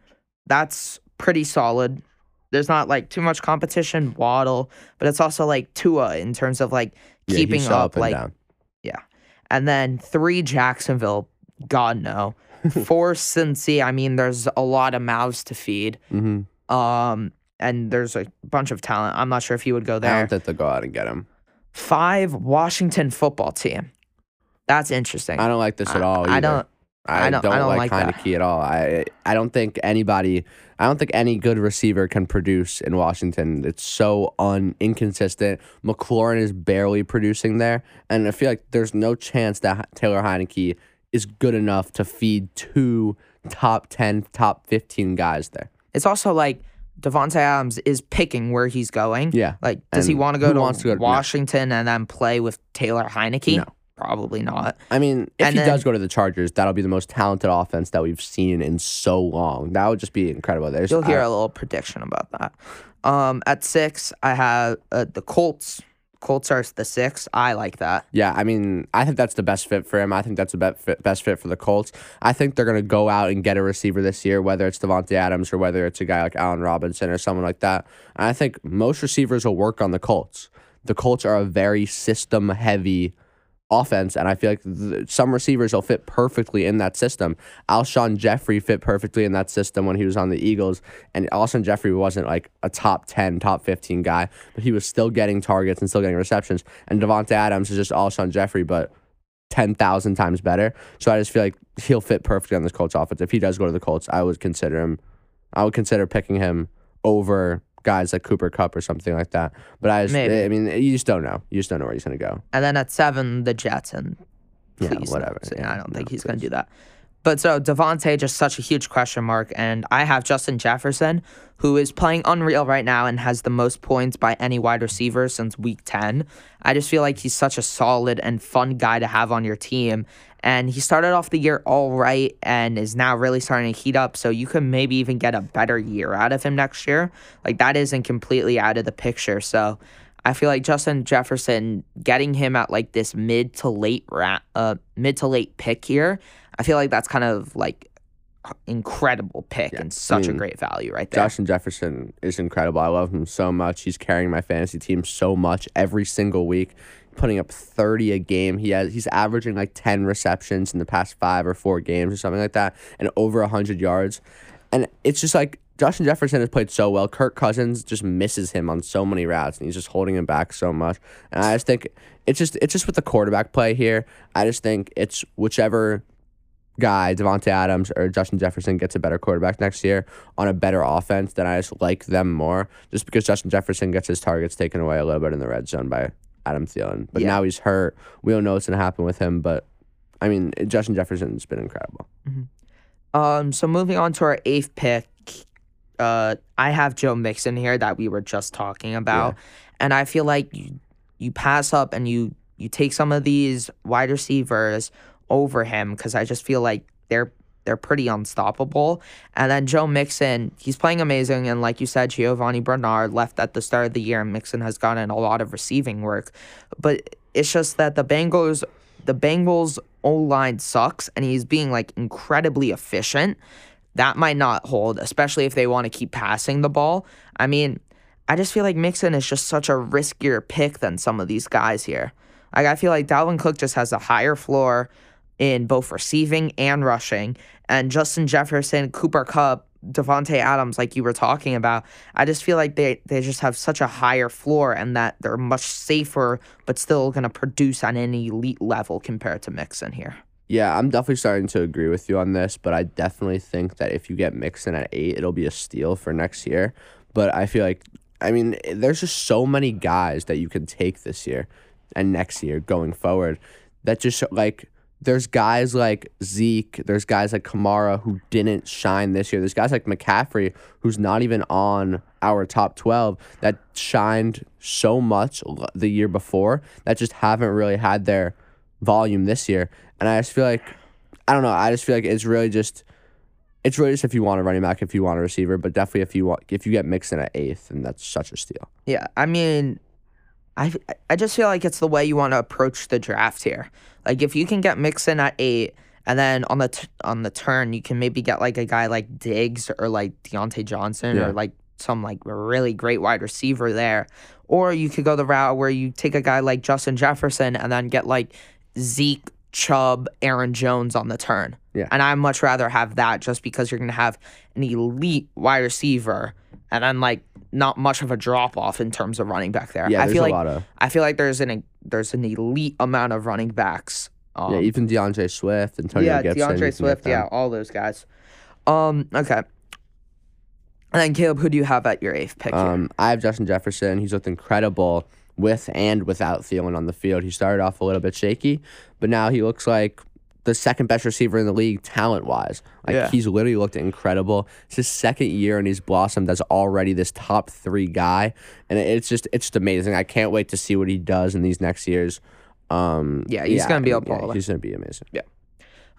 That's pretty solid. There's not, like, too much competition, Waddle, but it's also, like, Tua in terms of, like, keeping up. And like, down. Yeah. And then three, Jacksonville. God, no. Four, Cincy. I mean, there's a lot of mouths to feed. Mm-hmm. And there's a bunch of talent. I'm not sure if he would go there. I don't think they'll go out and get him. Five, Washington Football Team. That's interesting. I don't like this at all either. I don't like Heineke at all. I don't think any good receiver can produce in Washington. It's so inconsistent. McLaurin is barely producing there, and I feel like there's no chance that Taylor Heineke is good enough to feed two top 10, top 15 guys there. It's also like DeVonta Adams is picking where he's going. Yeah. Like, does he want to go to Washington and then play with Taylor Heineke? No. Probably not. I mean, if he does go to the Chargers, that'll be the most talented offense that we've seen in so long. That would just be incredible. You'll hear a little prediction about that. At 6, I have the Colts. Colts are the 6. I like that. Yeah, I mean, I think that's the best fit for him. I think that's the best fit for the Colts. I think they're going to go out and get a receiver this year, whether it's DeVonta Adams or whether it's a guy like Allen Robinson or someone like that. And I think most receivers will work on the Colts. The Colts are a very system-heavy offense, and I feel like some receivers will fit perfectly in that system. Alshon Jeffrey fit perfectly in that system when he was on the Eagles, and Alshon Jeffrey wasn't like a top 10, top 15 guy, but he was still getting targets and still getting receptions. And DeVonta Adams is just Alshon Jeffrey, but 10,000 times better. So I just feel like he'll fit perfectly on this Colts offense. If he does go to the Colts, I would consider him. I would consider picking him over guys like Cooper Kupp or something like that. But you just don't know. You just don't know where he's going to go. And then at 7, the Jets. And whatever. No. Yeah, I don't think he's going to do that. But so Devontae, just such a huge question mark. And I have Justin Jefferson, who is playing unreal right now and has the most points by any wide receiver since week 10. I just feel like he's such a solid and fun guy to have on your team. And he started off the year all right and is now really starting to heat up. So you can maybe even get a better year out of him next year. Like, that isn't completely out of the picture. So I feel like Justin Jefferson, getting him at like this mid to late pick here, I feel like that's kind of like incredible pick and such a great value right there. Justin Jefferson is incredible. I love him so much. He's carrying my fantasy team so much every single week, putting up 30 a game. He's averaging like 10 receptions in the past 5 or 4 games or something like that, and over 100 yards. And it's just like Justin Jefferson has played so well. Kirk Cousins just misses him on so many routes, and he's just holding him back so much. And I just think it's just with the quarterback play here. I just think it's whichever guy, DeVonta Adams or Justin Jefferson, gets a better quarterback next year on a better offense, then I just like them more, just because Justin Jefferson gets his targets taken away a little bit in the red zone by Adam Thielen. But now he's hurt. We don't know what's going to happen with him, but, I mean, Justin Jefferson's been incredible. Mm-hmm. So moving on to our 8th pick, I have Joe Mixon here that we were just talking about, and I feel like you pass up and you take some of these wide receivers over him because I just feel like they're pretty unstoppable. And then Joe Mixon, he's playing amazing, and like you said, Giovanni Bernard left at the start of the year, and Mixon has gotten a lot of receiving work. But it's just that the Bengals O-line sucks, and he's being like incredibly efficient. That might not hold, especially if they want to keep passing the ball. I mean, I just feel like Mixon is just such a riskier pick than some of these guys here. Like, I feel like Dalvin Cook just has a higher floor in both receiving and rushing. And Justin Jefferson, Cooper Kupp, DeVonta Adams, like you were talking about, I just feel like they just have such a higher floor and that they're much safer but still going to produce on an elite level compared to Mixon here. Yeah, I'm definitely starting to agree with you on this, but I definitely think that if you get Mixon at 8, it'll be a steal for next year. But I feel like, I mean, there's just so many guys that you can take this year and next year going forward that just, like, there's guys like Zeke, there's guys like Kamara who didn't shine this year. There's guys like McCaffrey who's not even on our top 12 that shined so much the year before that just haven't really had their volume this year. And I just feel like, I don't know, I just feel like it's really just if you want a running back, if you want a receiver, but definitely if you get Mixon at 8th, and that's such a steal. Yeah, I mean, I just feel like it's the way you want to approach the draft here. Like, if you can get Mixon at 8, and then on the turn you can maybe get like a guy like Diggs or like Deontay Johnson or like some like really great wide receiver there. Or you could go the route where you take a guy like Justin Jefferson and then get like Zeke, Chubb, Aaron Jones on the turn. Yeah. And I'd much rather have that, just because you're going to have an elite wide receiver and then like not much of a drop off in terms of running back there. Yeah, I feel like there's an elite amount of running backs. Even DeAndre Swift and Antonio Gibson. Yeah, DeAndre Swift, all those guys. Okay. And then Caleb, who do you have at your 8th pick? I have Justin Jefferson. He's looked incredible with and without Thielen on the field. He started off a little bit shaky, but now he looks like the second best receiver in the league talent-wise. He's literally looked incredible. It's his second year, and he's blossomed as already this top 3 guy. And it's just amazing. I can't wait to see what he does in these next years. Yeah, he's going to be up all. He's going to be amazing. Yeah.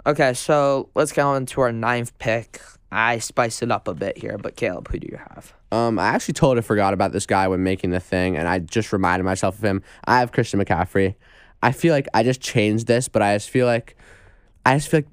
Okay, so let's go on to our ninth pick. I spiced it up a bit here, but Caleb, who do you have? I actually totally forgot about this guy when making the thing, and I just reminded myself of him. I have Christian McCaffrey. I feel like I just changed this, but I just feel like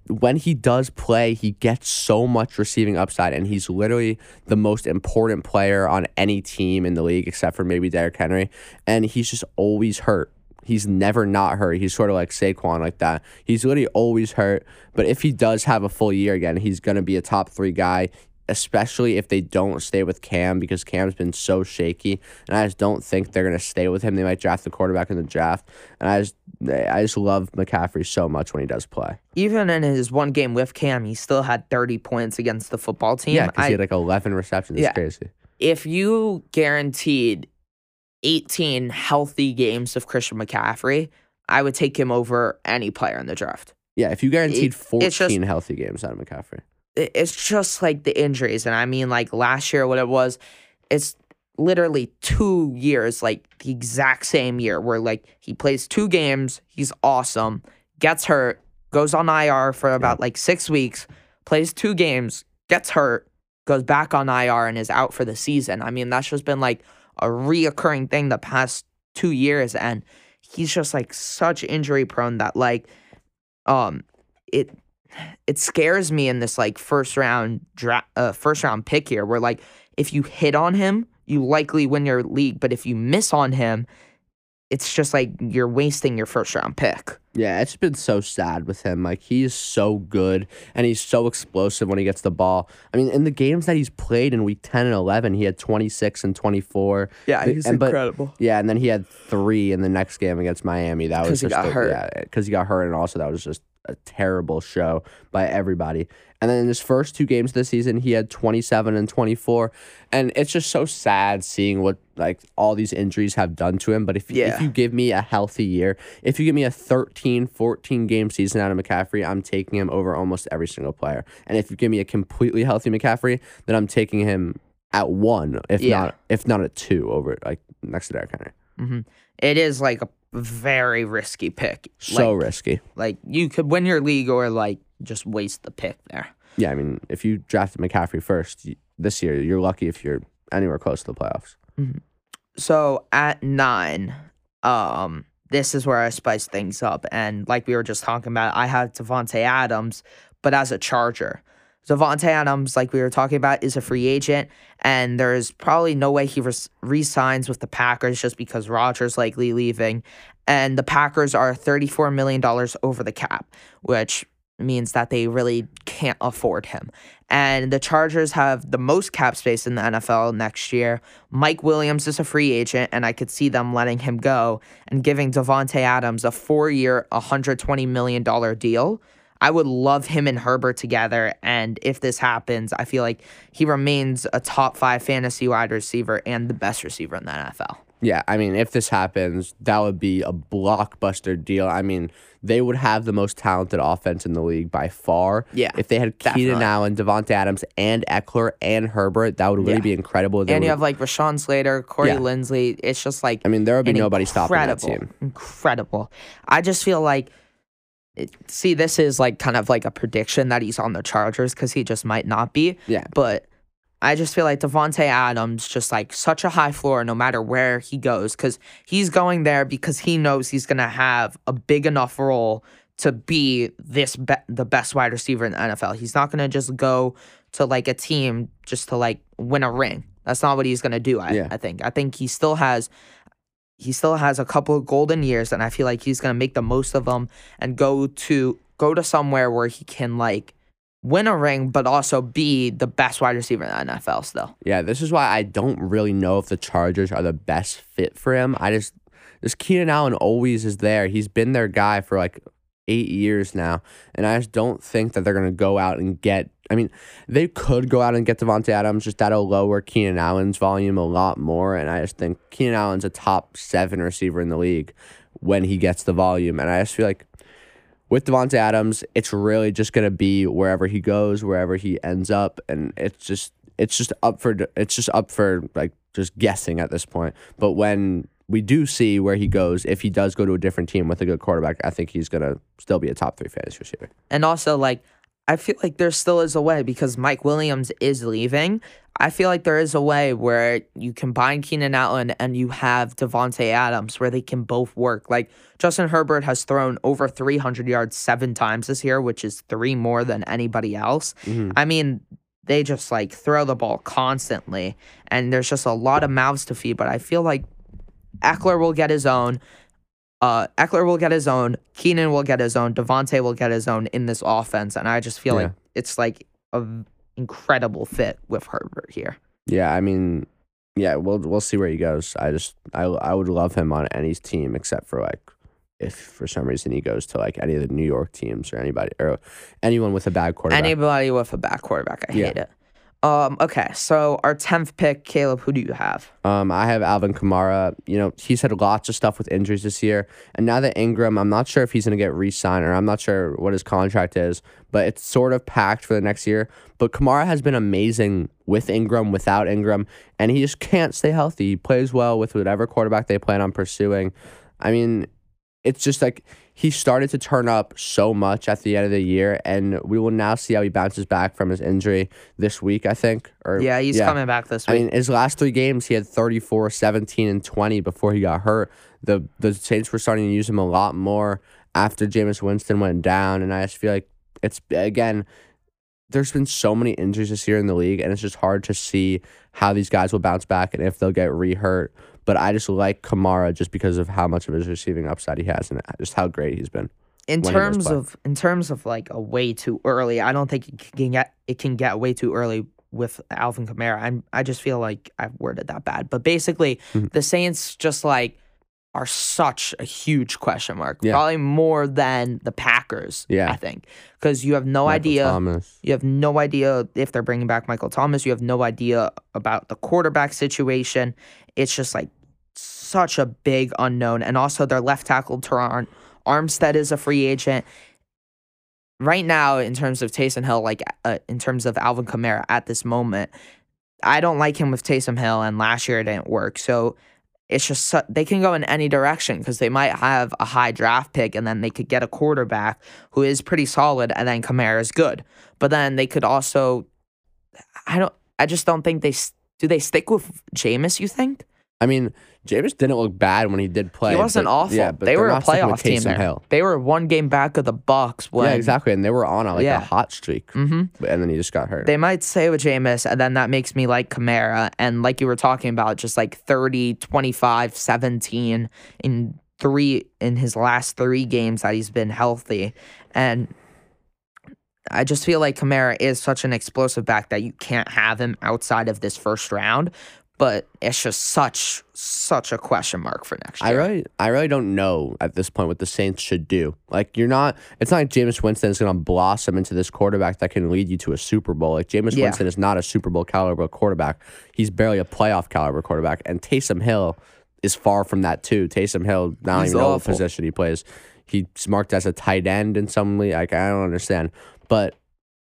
when he does play, he gets so much receiving upside, and he's literally the most important player on any team in the league except for maybe Derrick Henry, and he's just always hurt. He's never not hurt. He's sort of like Saquon like that. He's literally always hurt, but if he does have a full year again, he's going to be a top three guy, especially if they don't stay with Cam, because Cam's been so shaky, and I just don't think they're going to stay with him. They might draft the quarterback in the draft, and I just love McCaffrey so much when he does play. Even in his one game with Cam, he still had 30 points against the football team. Yeah, because he had like 11 receptions. It's crazy. If you guaranteed 18 healthy games of Christian McCaffrey, I would take him over any player in the draft. Yeah, if you guaranteed 14 healthy games out of McCaffrey. It's just like the injuries. And I mean, like last year, what it was, it's literally 2 years, like the exact same year, where like he plays 2 games, he's awesome, gets hurt, goes on IR for about like 6 weeks, plays 2 games, gets hurt, goes back on IR, and is out for the season. I mean, that's just been like a reoccurring thing the past 2 years, and he's just like such injury prone that like it scares me in this like first round pick here, where like if you hit on him, you likely win your league, but if you miss on him, it's just like you're wasting your first round pick. Yeah, it's been so sad with him. Like, he is so good, and he's so explosive when he gets the ball. I mean, in the games that he's played in week 10 and 11, he had 26 and 24. Yeah, he's incredible. Yeah, and then he had 3 in the next game against Miami. That was just hurt. Yeah, because he got hurt, and also that was just a terrible show by everybody. And then in his first 2 games this season, he had 27 and 24. And it's just so sad seeing what like all these injuries have done to him. But if you give me a healthy year, if you give me a 13, 14-game season out of McCaffrey, I'm taking him over almost every single player. And if you give me a completely healthy McCaffrey, then I'm taking him at 1, if not at 2 over like next to Derrick Henry. Mm-hmm. It is like a very risky pick. So like, risky. Like, you could win your league or like just waste the pick there. Yeah, I mean, if you drafted McCaffrey first this year, you're lucky if you're anywhere close to the playoffs. Mm-hmm. So at 9, this is where I spice things up. And like we were just talking about, I had DeVonta Adams, but as a Charger. DeVonta Adams, like we were talking about, is a free agent, and there's probably no way he re-signs with the Packers just because Rodgers likely leaving. And the Packers are $34 million over the cap, which means that they really can't afford him. And the Chargers have the most cap space in the NFL next year. Mike Williams is a free agent, and I could see them letting him go and giving DeVonta Adams a 4-year, $120 million deal. I would love him and Herbert together, and if this happens, I feel like he remains a top 5 fantasy wide receiver and the best receiver in the NFL. Yeah, I mean, if this happens, that would be a blockbuster deal. I mean, they would have the most talented offense in the league by far. Yeah, if they had Keenan Allen, DeVonta Adams, and Ekeler and Herbert, that would really be incredible. And you have like Rashawn Slater, Corey Linsley. It's just like, I mean, there would be nobody stopping that team. Incredible. I just feel like, see, this is like kind of like a prediction that he's on the Chargers, because he just might not be. Yeah. But I just feel like DeVonta Adams, just like such a high floor no matter where he goes, because he's going there because he knows he's going to have a big enough role to be the best wide receiver in the NFL. He's not going to just go to like a team just to like win a ring. That's not what he's going to do, I think he still has... He still has a couple of golden years, and I feel like he's going to make the most of them and go to somewhere where he can like win a ring, but also be the best wide receiver in the NFL still. Yeah, this is why I don't really know if the Chargers are the best fit for him. This Keenan Allen always is there. He's been their guy for like 8 years now, and I just don't think that they're going to go out and get... I mean, they could go out and get DeVonta Adams, just that'll lower Keenan Allen's volume a lot more, and I just think Keenan Allen's a top 7 receiver in the league when he gets the volume, and I just feel like with DeVonta Adams, it's really just going to be wherever he goes, wherever he ends up, and it's just up for like just guessing at this point. But when we do see where he goes. If he does go to a different team with a good quarterback, I think he's going to still be a top three fantasy receiver. And also, like, I feel like there still is a way because Mike Williams is leaving. I feel like there is a way where you combine Keenan Allen and you have DeVonta Adams where they can both work. Like, Justin Herbert has thrown over 300 yards 7 times this year, which is 3 more than anybody else. Mm-hmm. I mean, they just, like, throw the ball constantly, and there's just a lot of mouths to feed. But I feel like Ekeler will get his own. Keenan will get his own. DeVonta will get his own in this offense. And I just feel like it's, like, an incredible fit with Herbert here. Yeah, I mean, yeah, we'll see where he goes. I would love him on any team except for, like, if for some reason he goes to, like, any of the New York teams or anybody or anyone with a bad quarterback. Anybody with a bad quarterback. I hate it. Okay, so our 10th pick, Caleb, who do you have? I have Alvin Kamara. You know, he's had lots of stuff with injuries this year. And now that Ingram, I'm not sure if he's going to get re-signed or I'm not sure what his contract is, but it's sort of packed for the next year. But Kamara has been amazing with Ingram, without Ingram, and he just can't stay healthy. He plays well with whatever quarterback they plan on pursuing. I mean, it's just like he started to turn up so much at the end of the year, and we will now see how he bounces back from his injury this week, I think. He's coming back this week. I mean, his last 3 games, he had 34, 17, and 20 before he got hurt. The Saints were starting to use him a lot more after Jameis Winston went down, and I just feel like it's, again, there's been so many injuries this year in the league, and it's just hard to see how these guys will bounce back and if they'll get re-hurt. But I just like Kamara just because of how much of his receiving upside he has and just how great he's been. In terms of like a way too early, I don't think it can get way too early with Alvin Kamara. I just feel like I've worded that bad, but basically the Saints just like are such a huge question mark, probably more than the Packers. I think because you have no idea. Thomas. You have no idea if they're bringing back Michael Thomas. You have no idea about the quarterback situation. It's just like such a big unknown, and also their left tackle Teron Armstead is a free agent. Right now, in terms of Taysom Hill, like in terms of Alvin Kamara at this moment, I don't like him with Taysom Hill, and last year it didn't work. So. It's just they can go in any direction because they might have a high draft pick and then they could get a quarterback who is pretty solid and then Kamara is good. But then they could also I just don't think they stick with Jameis, you think? I mean, Jameis didn't look bad when he did play. He wasn't awful. Yeah, but they were a playoff team there. Hill. They were 1 game back of the Bucs. Yeah, exactly. And they were on a hot streak. Mm-hmm. And then he just got hurt. They might say with Jameis, and then that makes me like Kamara. And like you were talking about, just like 30, 25, 17 in his last 3 games that he's been healthy. And I just feel like Kamara is such an explosive back that you can't have him outside of this first round. But it's just such a question mark for next year. I really don't know at this point what the Saints should do. Like, it's not like Jameis Winston is going to blossom into this quarterback that can lead you to a Super Bowl. Like, Jameis Winston is not a Super Bowl caliber quarterback. He's barely a playoff caliber quarterback. And Taysom Hill is far from that, too. Taysom Hill, I don't even know what position he plays. He's marked as a tight end in some league. Like, I don't understand. But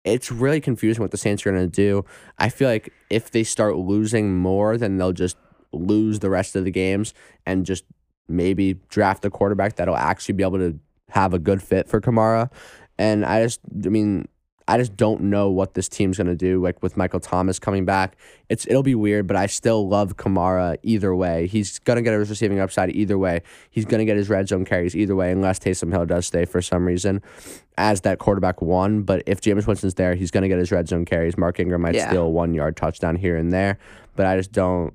it's really confusing what the Saints are going to do. I feel like if they start losing more, then they'll just lose the rest of the games and just maybe draft a quarterback that'll actually be able to have a good fit for Kamara. And I just don't know what this team's going to do. Like with Michael Thomas coming back, it'll be weird, but I still love Kamara either way. He's going to get his receiving upside either way. He's going to get his red zone carries either way, unless Taysom Hill does stay for some reason as that quarterback one. But if Jameis Winston's there, he's going to get his red zone carries. Mark Ingram might steal a 1-yard touchdown here and there, but I just don't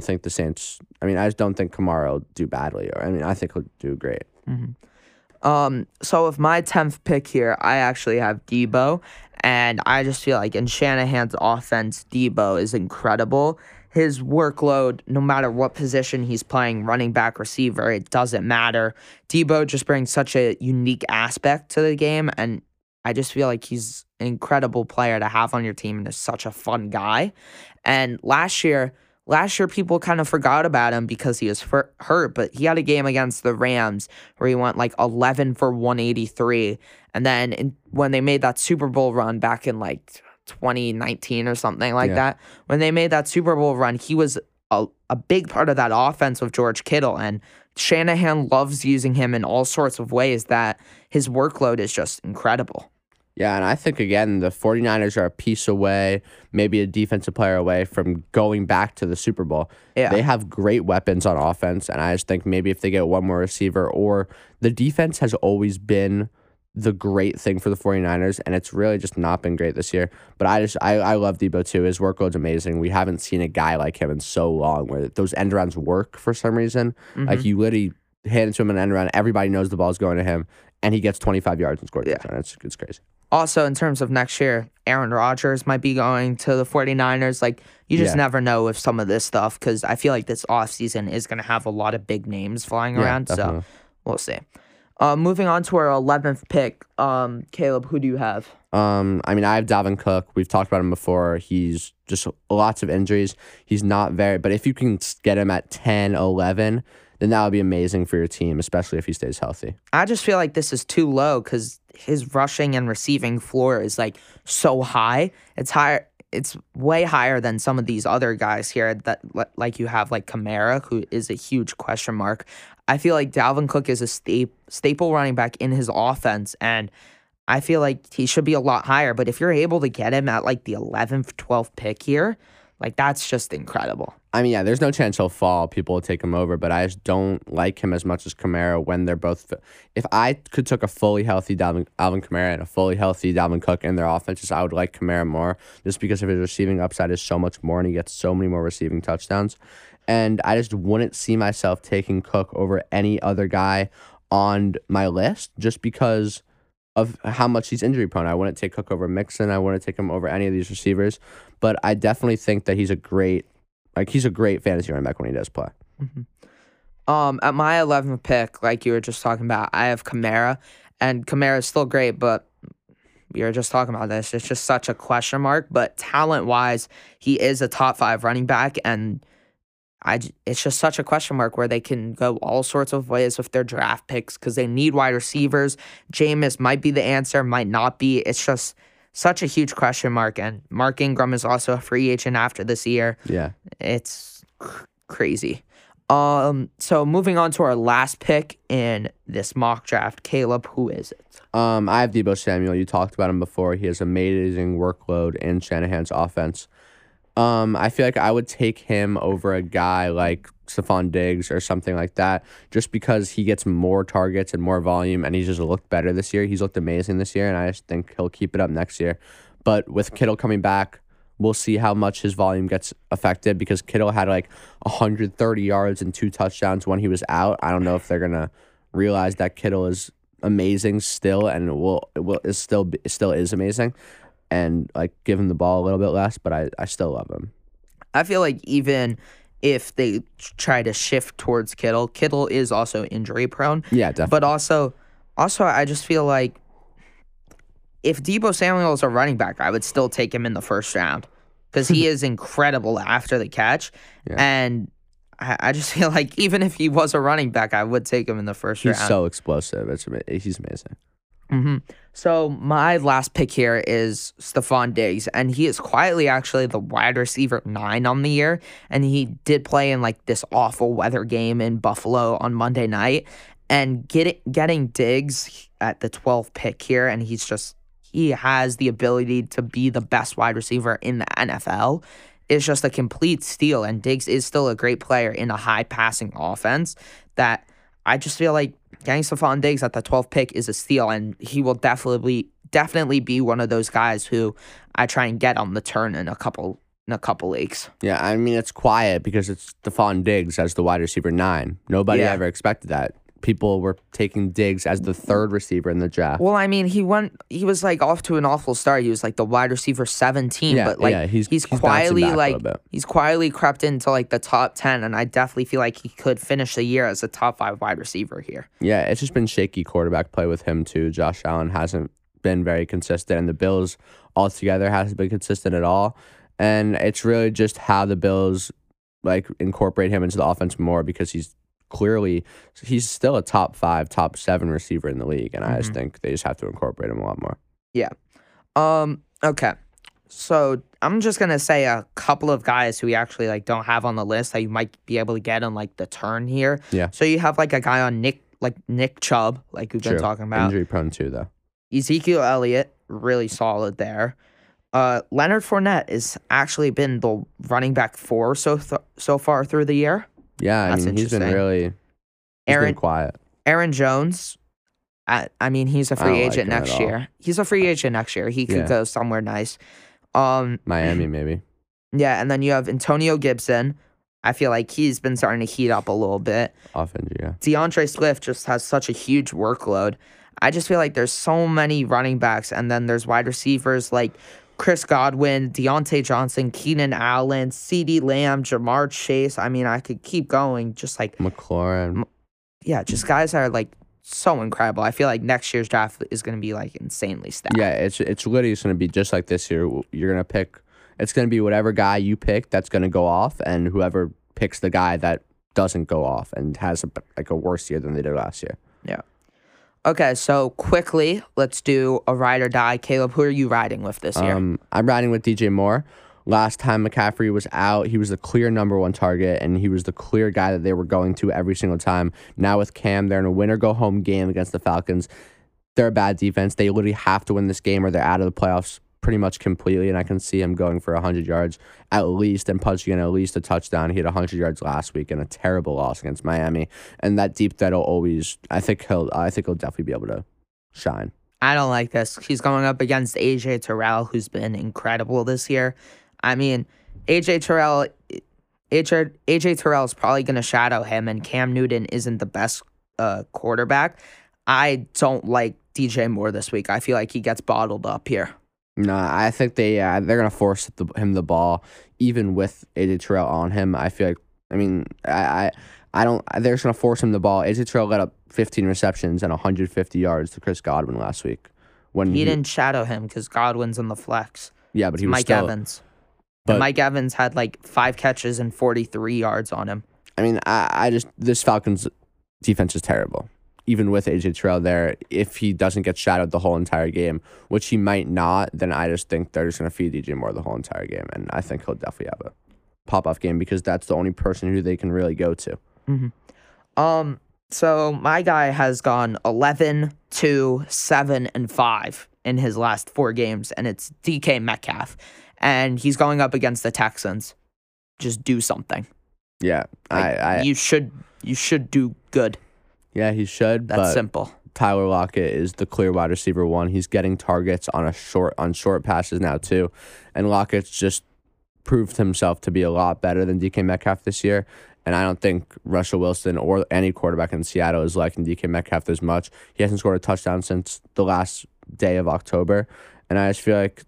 think the Saints. I mean, I just don't think Kamara will do badly. I think he'll do great. Mm-hmm. So with my 10th pick here, I actually have Debo, and I just feel like in Shanahan's offense, Debo is incredible. His workload, no matter what position he's playing, running back, receiver, it doesn't matter. Debo just brings such a unique aspect to the game, and I just feel like he's an incredible player to have on your team, and is such a fun guy. And last year, people kind of forgot about him because he was hurt, but he had a game against the Rams where he went like 11 for 183. And then when they made that Super Bowl run back in like 2019 or something like that, when they made that Super Bowl run, he was a big part of that offense with George Kittle, and Shanahan loves using him in all sorts of ways that his workload is just incredible. Yeah, and I think, again, the 49ers are a piece away, maybe a defensive player away from going back to the Super Bowl. Yeah. They have great weapons on offense, and I just think maybe if they get one more receiver, or the defense has always been the great thing for the 49ers, and it's really just not been great this year. But I love Debo too. His workload's amazing. We haven't seen a guy like him in so long where those end rounds work for some reason. Mm-hmm. Like, you literally hand it to him an end round, everybody knows the ball's going to him, and he gets 25 yards and scores. Yeah. It's crazy. Also, in terms of next year, Aaron Rodgers might be going to the 49ers. Like, you just never know with some of this stuff, because I feel like this offseason is going to have a lot of big names flying around. Definitely. So we'll see. Moving on to our 11th pick, Caleb, who do you have? I have Dalvin Cook. We've talked about him before. He's just lots of injuries. He's not very, but if you can get him at 10, 11, then that would be amazing for your team, especially if he stays healthy. I just feel like this is too low because his rushing and receiving floor is like so high. It's higher. It's way higher than some of these other guys here that like you have like Kamara, who is a huge question mark. I feel like Dalvin Cook is a staple running back in his offense, and I feel like he should be a lot higher. But if you're able to get him at like the 11th, 12th pick here, like that's just incredible. There's no chance he'll fall. People will take him over, but I just don't like him as much as Kamara when they're both. If I could took a fully healthy Alvin Kamara and a fully healthy Dalvin Cook in their offenses, I would like Kamara more just because of his receiving upside is so much more and he gets so many more receiving touchdowns. And I just wouldn't see myself taking Cook over any other guy on my list just because of how much he's injury prone. I wouldn't take Cook over Mixon. I wouldn't take him over any of these receivers. But I definitely think that he's a great fantasy running back when he does play. Mm-hmm. At my 11th pick, like you were just talking about, I have Kamara. And Kamara is still great, but we were just talking about this. It's just such a question mark. But talent-wise, he is a top 5 running back, and it's just such a question mark where they can go all sorts of ways with their draft picks because they need wide receivers. Jameis might be the answer, might not be. It's just such a huge question mark. And Mark Ingram is also a free agent after this year. Yeah. It's crazy. So moving on to our last pick in this mock draft. Caleb, who is it? I have Debo Samuel. You talked about him before. He has amazing workload in Shanahan's offense. I feel like I would take him over a guy like Stephon Diggs or something like that just because he gets more targets and more volume, and he's just looked better this year. He's looked amazing this year, and I just think he'll keep it up next year. But with Kittle coming back, we'll see how much his volume gets affected because Kittle had like 130 yards and 2 touchdowns when he was out. I don't know if they're going to realize that Kittle is amazing still and is amazing. And like give him the ball a little bit less, but I still love him. I feel like even if they try to shift towards Kittle, Kittle is also injury prone. Yeah, definitely. But also I just feel like if Debo Samuel is a running back, I would still take him in the first round because he is incredible after the catch. Yeah. And I just feel like even if he was a running back, I would take him in the first round. He's so explosive. He's amazing. Mm-hmm. So my last pick here is Stephon Diggs, and he is quietly actually the wide receiver 9 on the year, and he did play in like this awful weather game in Buffalo on Monday night, and getting Diggs at the 12th pick here, and he has the ability to be the best wide receiver in the NFL. It's just a complete steal, and Diggs is still a great player in a high passing offense that I just feel like getting Stephon Diggs at the 12th pick is a steal, and he will definitely be one of those guys who I try and get on the turn in a couple leagues. Yeah, it's quiet because it's Stephon Diggs as the wide receiver 9. Nobody ever expected that. People were taking Diggs as the 3rd receiver in the draft. Well, he was like off to an awful start. He was like the wide receiver 17, but like he's quietly crept into like the top 10, and I definitely feel like he could finish the year as a top 5 wide receiver here. Yeah, it's just been shaky quarterback play with him too. Josh Allen hasn't been very consistent, and the Bills altogether hasn't been consistent at all. And it's really just how the Bills like incorporate him into the offense more because he's still a top 5, top 7 receiver in the league, and I just think they just have to incorporate him a lot more. Yeah. Okay. So I'm just going to say a couple of guys who we actually like don't have on the list that you might be able to get on like the turn here. Yeah. So you have like a guy on Nick Chubb, like we've been talking about. Injury prone too, though. Ezekiel Elliott, really solid there. Leonard Fournette has actually been the running back four so far through the year. Yeah, I mean, he's been quiet. Aaron Jones, he's a free agent next year. He could go somewhere nice. Miami, maybe. Yeah, and then you have Antonio Gibson. I feel like he's been starting to heat up a little bit. Offensive, yeah. DeAndre Swift just has such a huge workload. I just feel like there's so many running backs, and then there's wide receivers like Chris Godwin, Deontay Johnson, Keenan Allen, CeeDee Lamb, Jamar Chase. I mean, I could keep going, just like McLaurin. Yeah, just guys that are like so incredible. I feel like next year's draft is going to be like insanely stacked. Yeah, it's literally going to be just like this year. You're going to pick. It's going to be whatever guy you pick that's going to go off, and whoever picks the guy that doesn't go off and has a worse year than they did last year. Yeah. Okay, so quickly, let's do a ride or die. Caleb, who are you riding with this year? I'm riding with DJ Moore. Last time McCaffrey was out, he was the clear number one target, and he was the clear guy that they were going to every single time. Now with Cam, they're in a win-or-go-home game against the Falcons. They're a bad defense. They literally have to win this game or they're out of the playoffs pretty much completely, and I can see him going for 100 yards at least and punching in at least a touchdown. He had 100 yards last week in a terrible loss against Miami, and that deep threat will always, I think he'll definitely be able to shine. I don't like this. He's going up against AJ Terrell, who's been incredible this year. I mean, AJ Terrell is probably going to shadow him, and Cam Newton isn't the best quarterback. I don't like DJ Moore this week. I feel like he gets bottled up here. No, I think they're going to force him the ball, even with AJ Terrell on him. I feel like, they're just going to force him the ball. AJ Terrell got up 15 receptions and 150 yards to Chris Godwin last week. When he didn't shadow him because Godwin's in the flex. Yeah, but he was still... Mike Evans. But Mike Evans had like 5 catches and 43 yards on him. I mean, this Falcons defense is terrible. Even with AJ Terrell there, if he doesn't get shadowed the whole entire game, which he might not, then I just think they're just going to feed DJ Moore the whole entire game. And I think he'll definitely have a pop-off game because that's the only person who they can really go to. Mm-hmm. So my guy has gone 11, 2, 7, and 5 in his last 4 games, and it's DK Metcalf. And he's going up against the Texans. Just do something. Yeah. You should do good. Yeah, he should. That's simple. Tyler Lockett is the clear wide receiver one. He's getting targets on short passes now too. And Lockett's just proved himself to be a lot better than DK Metcalf this year. And I don't think Russell Wilson or any quarterback in Seattle is liking DK Metcalf as much. He hasn't scored a touchdown since the last day of October. And I just feel like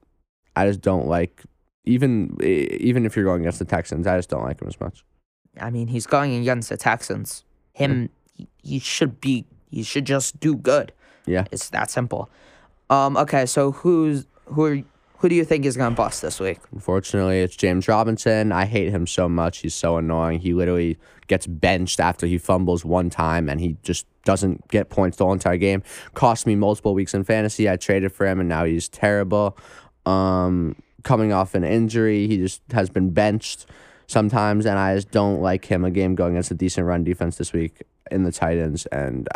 I just don't like, even if you're going against the Texans, I just don't like him as much. I mean, he's going against the Texans. He should just do good. Yeah. It's that simple. Okay, so who do you think is going to bust this week? Unfortunately, it's James Robinson. I hate him so much. He's so annoying. He literally gets benched after he fumbles one time, and he just doesn't get points the whole entire game. Cost me multiple weeks in fantasy. I traded for him, and now he's terrible. Coming off an injury, he just has been benched sometimes, and I just don't like him. A game going against a decent run defense this week in the tight ends, and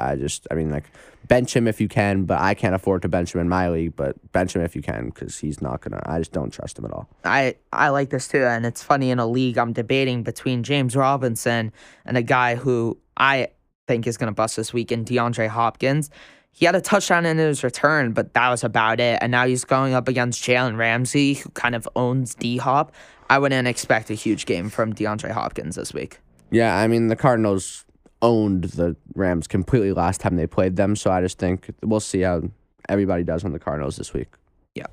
bench him if you can, but I can't afford to bench him in my league, but bench him if you can because he's not going to... I just don't trust him at all. I like this too, and it's funny, in a league I'm debating between James Robinson and a guy who I think is going to bust this week in DeAndre Hopkins. He had a touchdown in his return, but that was about it, and now he's going up against Jalen Ramsey, who kind of owns D-Hop. I wouldn't expect a huge game from DeAndre Hopkins this week. Yeah, the Cardinals owned the Rams completely last time they played them, so I just think we'll see how everybody does on the Cardinals this week. Yeah.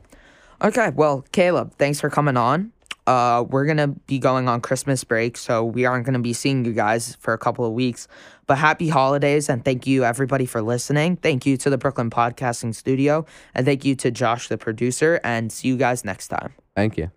Okay, well, Caleb, thanks for coming on. We're going to be going on Christmas break, so we aren't going to be seeing you guys for a couple of weeks. But happy holidays, and thank you, everybody, for listening. Thank you to the Brooklyn Podcasting Studio, and thank you to Josh, the producer, and see you guys next time. Thank you.